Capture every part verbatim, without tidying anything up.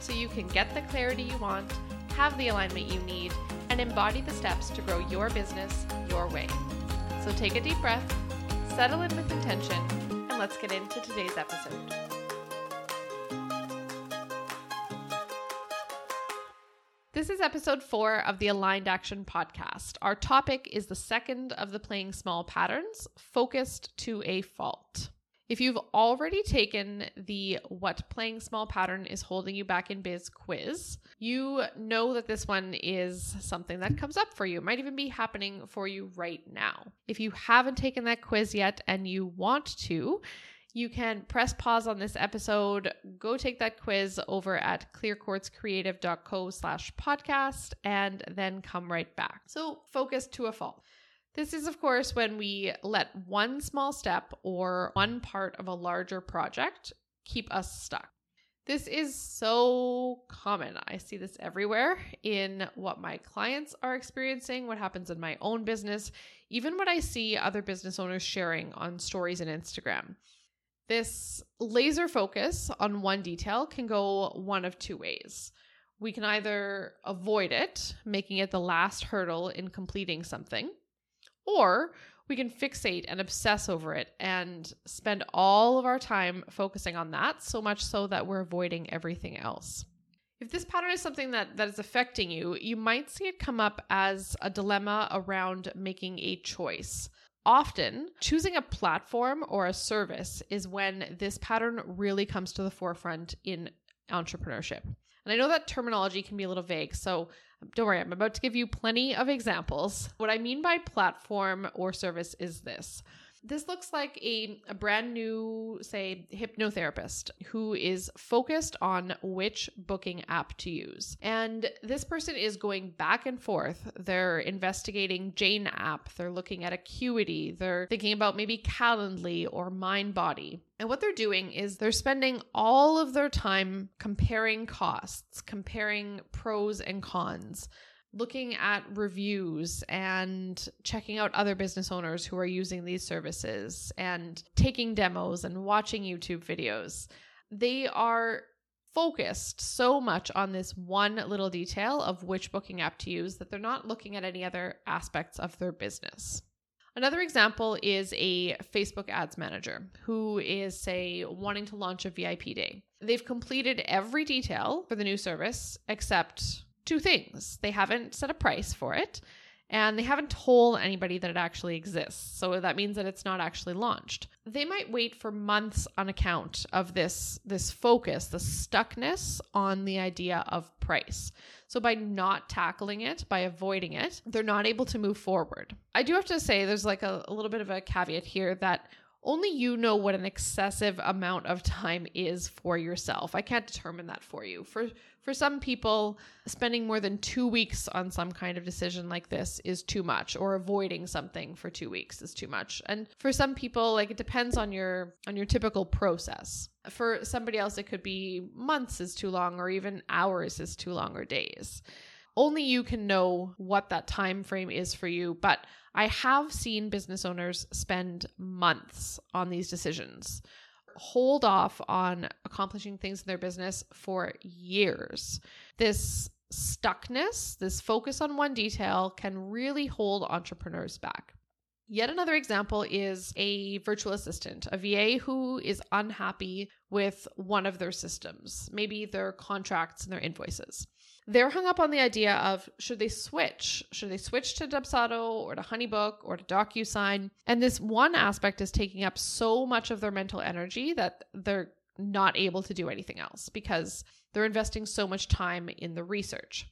so you can get the clarity you want, have the alignment you need, and embody the steps to grow your business your way. So take a deep breath, settle in with intention, and let's get into today's episode. This is episode four of the Aligned Action Podcast. Our topic is the second of the playing small patterns, focused to a fault. If you've already taken the What Playing Small Pattern is Holding You Back in Biz quiz, you know that this one is something that comes up for you. It might even be happening for you right now. If you haven't taken that quiz yet and you want to, you can press pause on this episode, go take that quiz over at clearquartzcreative.co slash podcast, and then come right back. So focus to a fault. This is, of course, when we let one small step or one part of a larger project keep us stuck. This is so common. I see this everywhere in what my clients are experiencing, what happens in my own business, even what I see other business owners sharing on stories and Instagram. This laser focus on one detail can go one of two ways. We can either avoid it, making it the last hurdle in completing something, or we can fixate and obsess over it and spend all of our time focusing on that, so much so that we're avoiding everything else. If this pattern is something that, that is affecting you, you might see it come up as a dilemma around making a choice. Often, choosing a platform or a service is when this pattern really comes to the forefront in entrepreneurship. And I know that terminology can be a little vague, so don't worry, I'm about to give you plenty of examples. What I mean by platform or service is this. This looks like a, a brand new, say, hypnotherapist who is focused on which booking app to use. And this person is going back and forth. They're investigating Jane app. They're looking at Acuity. They're thinking about maybe Calendly or MindBody. And what they're doing is they're spending all of their time comparing costs, comparing pros and cons, looking at reviews and checking out other business owners who are using these services and taking demos and watching YouTube videos. They are focused so much on this one little detail of which booking app to use that they're not looking at any other aspects of their business. Another example is a Facebook ads manager who is, say, wanting to launch a V I P day. They've completed every detail for the new service except two things. They haven't set a price for it, and they haven't told anybody that it actually exists. So that means that it's not actually launched. They might wait for months on account of this, this focus, the stuckness on the idea of price. So by not tackling it, by avoiding it, they're not able to move forward. I do have to say there's like a, a little bit of a caveat here that only you know what an excessive amount of time is for yourself. I can't determine that for you. For for some people, spending more than two weeks on some kind of decision like this is too much, or avoiding something for two weeks is too much. And for some people, like, it depends on your on your typical process. For somebody else, it could be months is too long, or even hours is too long, or days. Only you can know what that time frame is for you, but I have seen business owners spend months on these decisions, hold off on accomplishing things in their business for years. This stuckness, this focus on one detail, can really hold entrepreneurs back. Yet another example is a virtual assistant, a V A who is unhappy with one of their systems, maybe their contracts and their invoices. They're hung up on the idea of, should they switch? Should they switch to Dubsado or to HoneyBook or to DocuSign? And this one aspect is taking up so much of their mental energy that they're not able to do anything else because they're investing so much time in the research.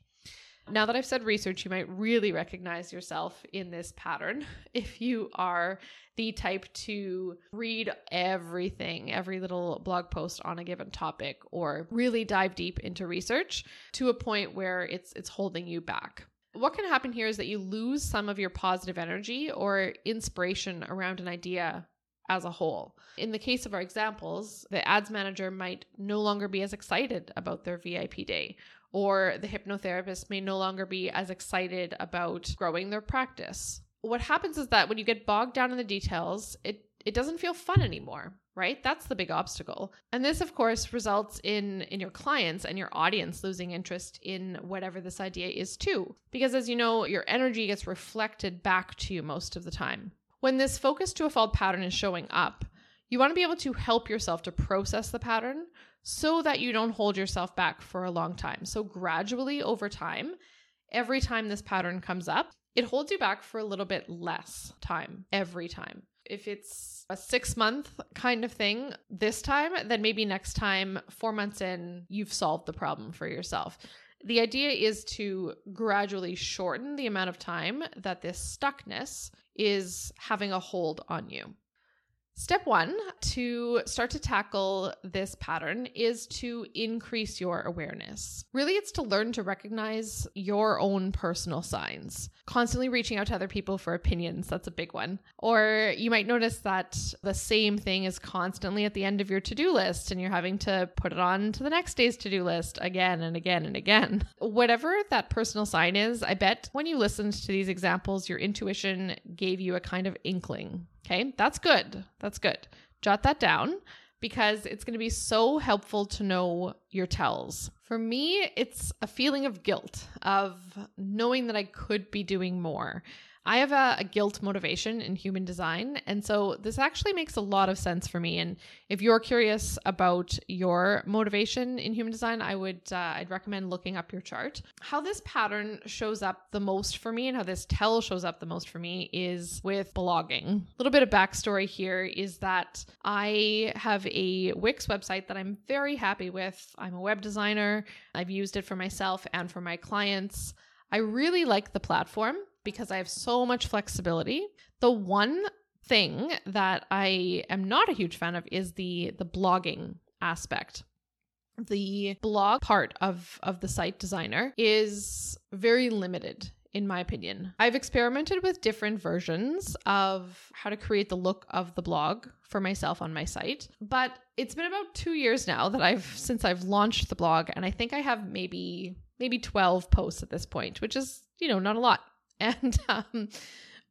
Now that I've said research, you might really recognize yourself in this pattern. If you are the type to read everything, every little blog post on a given topic, or really dive deep into research to a point where it's it's holding you back. What can happen here is that you lose some of your positive energy or inspiration around an idea as a whole. In the case of our examples, the ads manager might no longer be as excited about their V I P day, or the hypnotherapist may no longer be as excited about growing their practice. What happens is that when you get bogged down in the details, it, it doesn't feel fun anymore, right? That's the big obstacle. And this, of course, results in, in your clients and your audience losing interest in whatever this idea is too. Because as you know, your energy gets reflected back to you most of the time. When this focus to a fault pattern is showing up, you want to be able to help yourself to process the pattern so that you don't hold yourself back for a long time. So gradually over time, every time this pattern comes up, it holds you back for a little bit less time every time. If it's a six month kind of thing this time, then maybe next time, four months in, you've solved the problem for yourself. The idea is to gradually shorten the amount of time that this stuckness is having a hold on you. Step one to start to tackle this pattern is to increase your awareness. Really, it's to learn to recognize your own personal signs. Constantly reaching out to other people for opinions, that's a big one. Or you might notice that the same thing is constantly at the end of your to-do list and you're having to put it on to the next day's to-do list again and again and again. Whatever that personal sign is, I bet when you listened to these examples, your intuition gave you a kind of inkling. Okay, that's good. That's good. Jot that down because it's going to be so helpful to know your tells. For me, it's a feeling of guilt, of knowing that I could be doing more. I have a, a guilt motivation in human design, and so this actually makes a lot of sense for me. And if you're curious about your motivation in human design, I would uh, I'd recommend looking up your chart. How this pattern shows up the most for me, and how this tell shows up the most for me, is with blogging. A little bit of backstory here is that I have a Wix website that I'm very happy with. I'm a web designer. I've used it for myself and for my clients. I really like the platform because I have so much flexibility. The one thing that I am not a huge fan of is the the blogging aspect. The blog part of, of the site designer is very limited, in my opinion. I've experimented with different versions of how to create the look of the blog for myself on my site, but it's been about two years now that I've since I've launched the blog, and I think I have maybe maybe twelve posts at this point, which is, you know, not a lot. And um,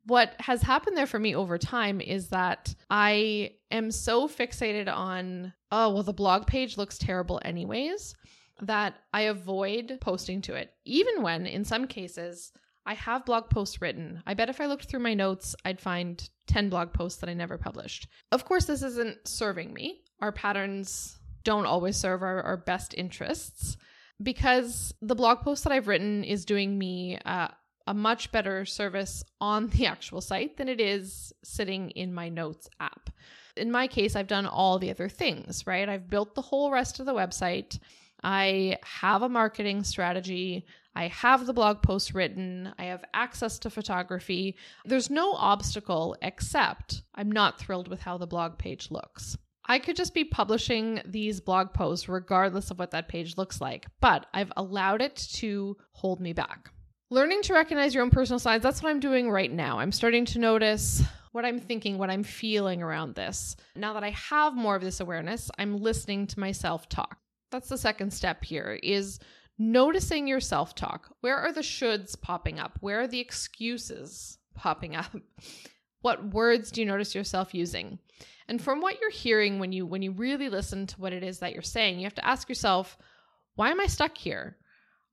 what has happened there for me over time is that I am so fixated on, oh, well, the blog page looks terrible anyways, that I avoid posting to it. Even when, in some cases, I have blog posts written. I bet if I looked through my notes, I'd find ten blog posts that I never published. Of course, this isn't serving me. Our patterns don't always serve our, our best interests, because the blog post that I've written is doing me uh, a much better service on the actual site than it is sitting in my notes app. In my case, I've done all the other things, right? I've built the whole rest of the website. I have a marketing strategy. I have the blog post written. I have access to photography. There's no obstacle except I'm not thrilled with how the blog page looks. I could just be publishing these blog posts regardless of what that page looks like, but I've allowed it to hold me back. Learning to recognize your own personal signs, that's what I'm doing right now. I'm starting to notice what I'm thinking, what I'm feeling around this. Now that I have more of this awareness, I'm listening to my self-talk. That's the second step here, is noticing your self-talk. Where are the shoulds popping up? Where are the excuses popping up? What words do you notice yourself using? And from what you're hearing, when you when you really listen to what it is that you're saying, you have to ask yourself, why am I stuck here?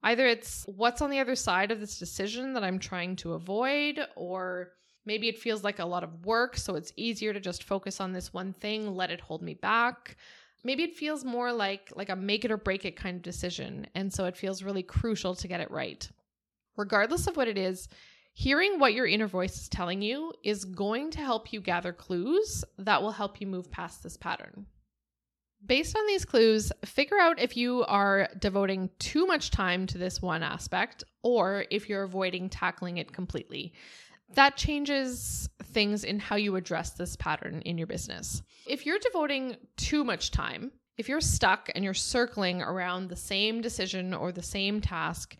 Either it's what's on the other side of this decision that I'm trying to avoid, or maybe it feels like a lot of work, so it's easier to just focus on this one thing, let it hold me back. Maybe it feels more like, like a make it or break it kind of decision, and so it feels really crucial to get it right. Regardless of what it is, hearing what your inner voice is telling you is going to help you gather clues that will help you move past this pattern. Based on these clues, figure out if you are devoting too much time to this one aspect or if you're avoiding tackling it completely. That changes things in how you address this pattern in your business. If you're devoting too much time, if you're stuck and you're circling around the same decision or the same task,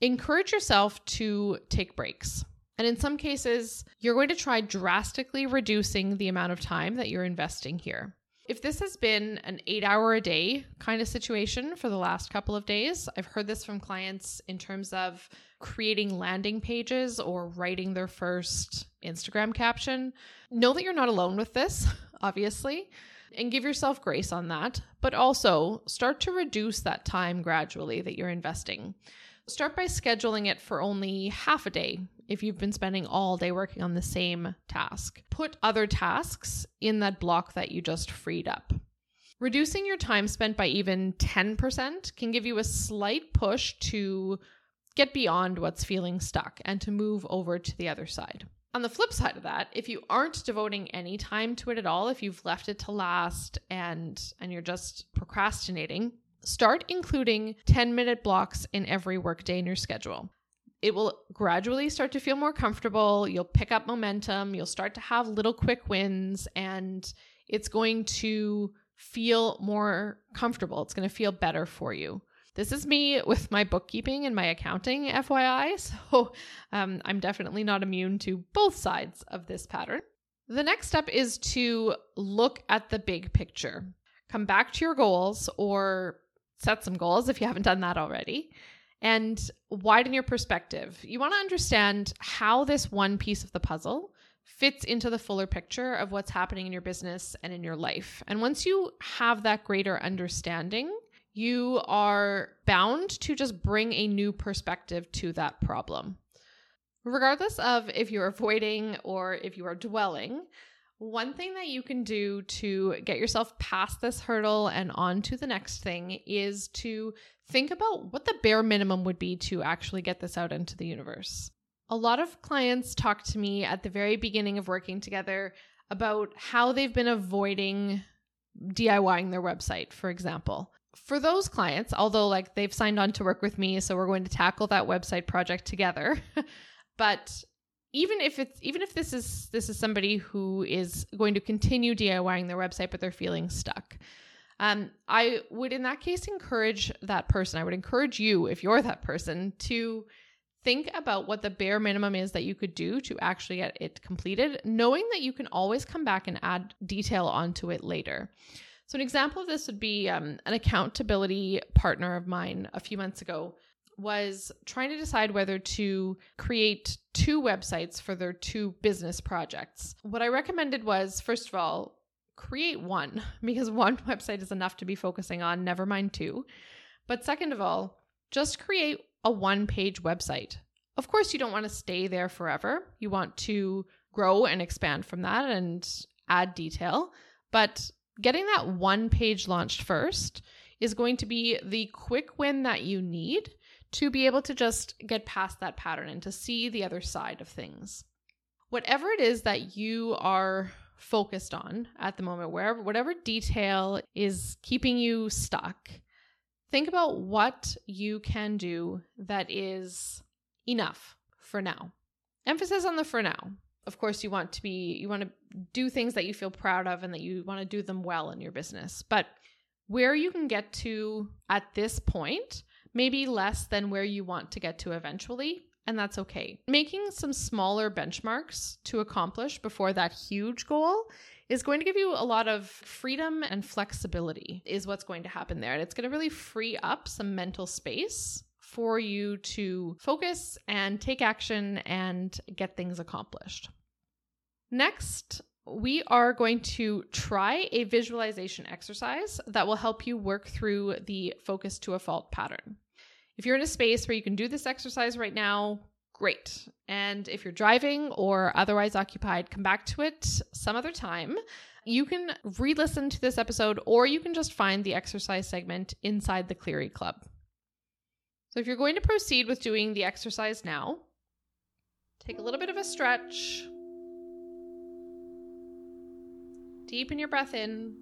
encourage yourself to take breaks. And in some cases, you're going to try drastically reducing the amount of time that you're investing here. If this has been an eight hour a day kind of situation for the last couple of days, I've heard this from clients in terms of creating landing pages or writing their first Instagram caption. Know that you're not alone with this, obviously, and give yourself grace on that, but also start to reduce that time gradually that you're investing. Start by scheduling it for only half a day if you've been spending all day working on the same task. Put other tasks in that block that you just freed up. Reducing your time spent by even ten percent can give you a slight push to get beyond what's feeling stuck and to move over to the other side. On the flip side of that, if you aren't devoting any time to it at all, if you've left it to last and, and you're just procrastinating, start including ten minute blocks in every workday in your schedule. It will gradually start to feel more comfortable. You'll pick up momentum. You'll start to have little quick wins, and it's going to feel more comfortable. It's going to feel better for you. This is me with my bookkeeping and my accounting, F Y I. So um, I'm definitely not immune to both sides of this pattern. The next step is to look at the big picture. Come back to your goals or set some goals if you haven't done that already, and widen your perspective. You want to understand how this one piece of the puzzle fits into the fuller picture of what's happening in your business and in your life. And once you have that greater understanding, you are bound to just bring a new perspective to that problem. Regardless of if you're avoiding or if you are dwelling, one thing that you can do to get yourself past this hurdle and on to the next thing is to think about what the bare minimum would be to actually get this out into the universe. A lot of clients talk to me at the very beginning of working together about how they've been avoiding DIYing their website, for example. For those clients, although like they've signed on to work with me, so we're going to tackle that website project together, but Even if it's even if this is this is somebody who is going to continue DIYing their website, but they're feeling stuck, um, I would in that case encourage that person. I would encourage you, if you're that person, to think about what the bare minimum is that you could do to actually get it completed, knowing that you can always come back and add detail onto it later. So an example of this would be um, an accountability partner of mine a few months ago was trying to decide whether to create two websites for their two business projects. What I recommended was, first of all, create one, because one website is enough to be focusing on, never mind two. But second of all, just create a one-page website. Of course, you don't want to stay there forever. You want to grow and expand from that and add detail. But getting that one page launched first is going to be the quick win that you need to be able to just get past that pattern and to see the other side of things. Whatever it is that you are focused on at the moment, wherever, whatever detail is keeping you stuck, think about what you can do that is enough for now. Emphasis on the for now. Of course, you want to be, you want to do things that you feel proud of and that you want to do them well in your business. But where you can get to at this point maybe less than where you want to get to eventually, and that's okay. Making some smaller benchmarks to accomplish before that huge goal is going to give you a lot of freedom and flexibility is what's going to happen there. And it's going to really free up some mental space for you to focus and take action and get things accomplished. Next, we are going to try a visualization exercise that will help you work through the focus to a fault pattern. If you're in a space where you can do this exercise right now, great. And if you're driving or otherwise occupied, come back to it some other time. You can re-listen to this episode, or you can just find the exercise segment inside the Cleary Club. So if you're going to proceed with doing the exercise now, take a little bit of a stretch. Deepen your breath in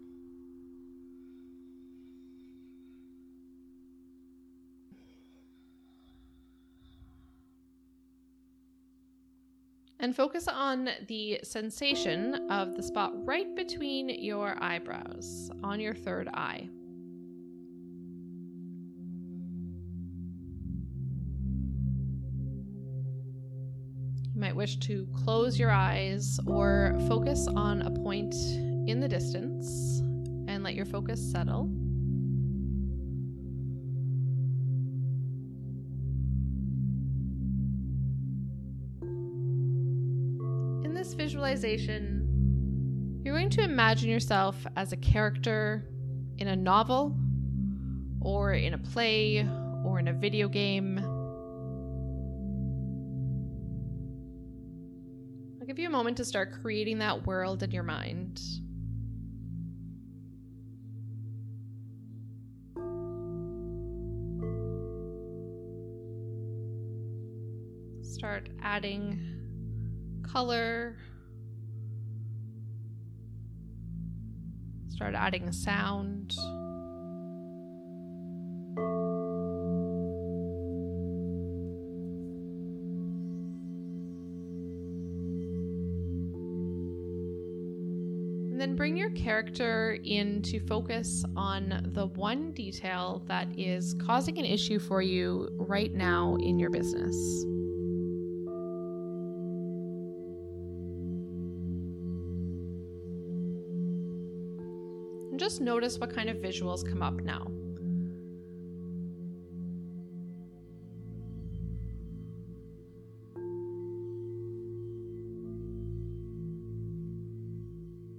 and focus on the sensation of the spot right between your eyebrows on your third eye. You might wish to close your eyes or focus on a point in the distance and let your focus settle. In this visualization, you're going to imagine yourself as a character in a novel or in a play or in a video game. Give you a moment to start creating that world in your mind. Start adding color. Start adding sound. Bring your character in to focus on the one detail that is causing an issue for you right now in your business. And just notice what kind of visuals come up now.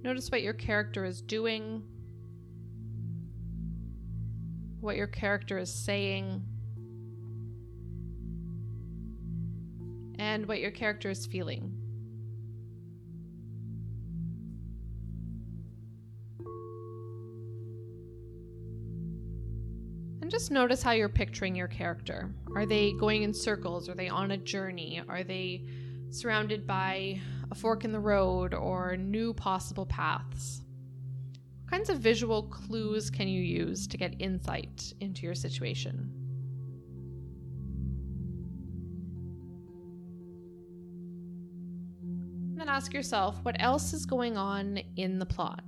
Notice what your character is doing, what your character is saying, and what your character is feeling. And just notice how you're picturing your character. Are they going in circles? Are they on a journey? Are they surrounded by a fork in the road or new possible paths? What kinds of visual clues can you use to get insight into your situation? And then ask yourself, what else is going on in the plot?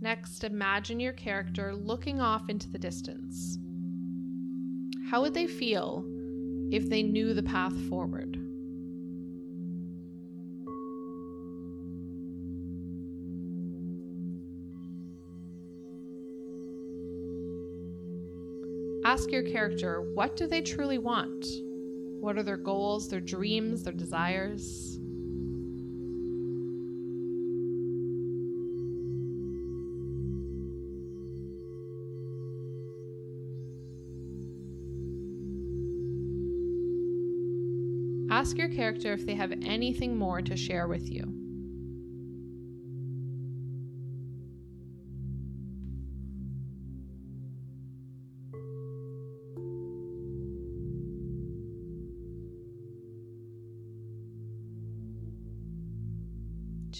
Next, imagine your character looking off into the distance. How would they feel if they knew the path forward? Ask your character, what do they truly want? What are their goals, their dreams, their desires? Ask your character if they have anything more to share with you.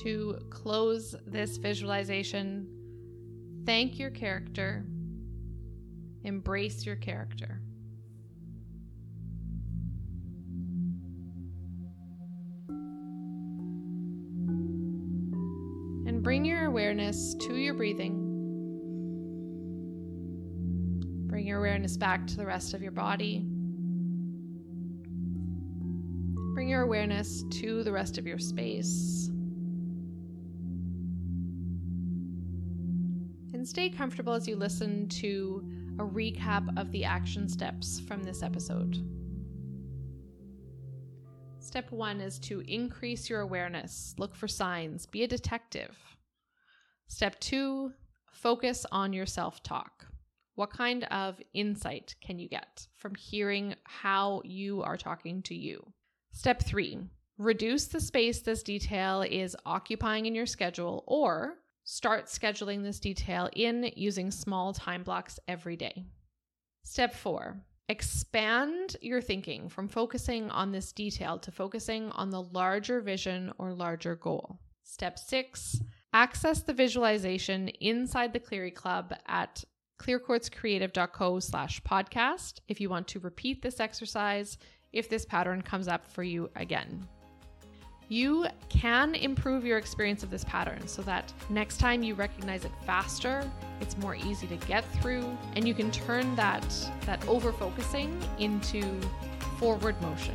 To close this visualization, thank your character, embrace your character. Bring your awareness to your breathing. Bring your awareness back to the rest of your body. Bring your awareness to the rest of your space. And stay comfortable as you listen to a recap of the action steps from this episode. Step one is to increase your awareness. Look for signs. Be a detective. Step two, focus on your self-talk. What kind of insight can you get from hearing how you are talking to you? Step three, reduce the space this detail is occupying in your schedule, or start scheduling this detail in using small time blocks every day. Step four, Expand your thinking from focusing on this detail to focusing on the larger vision or larger goal. Step six, access the visualization inside the Cleary Club at clearquartzcreative.co slash podcast if you want to repeat this exercise if this pattern comes up for you again. You can improve your experience of this pattern so that next time you recognize it faster, it's more easy to get through, and you can turn that, that over-focusing into forward motion.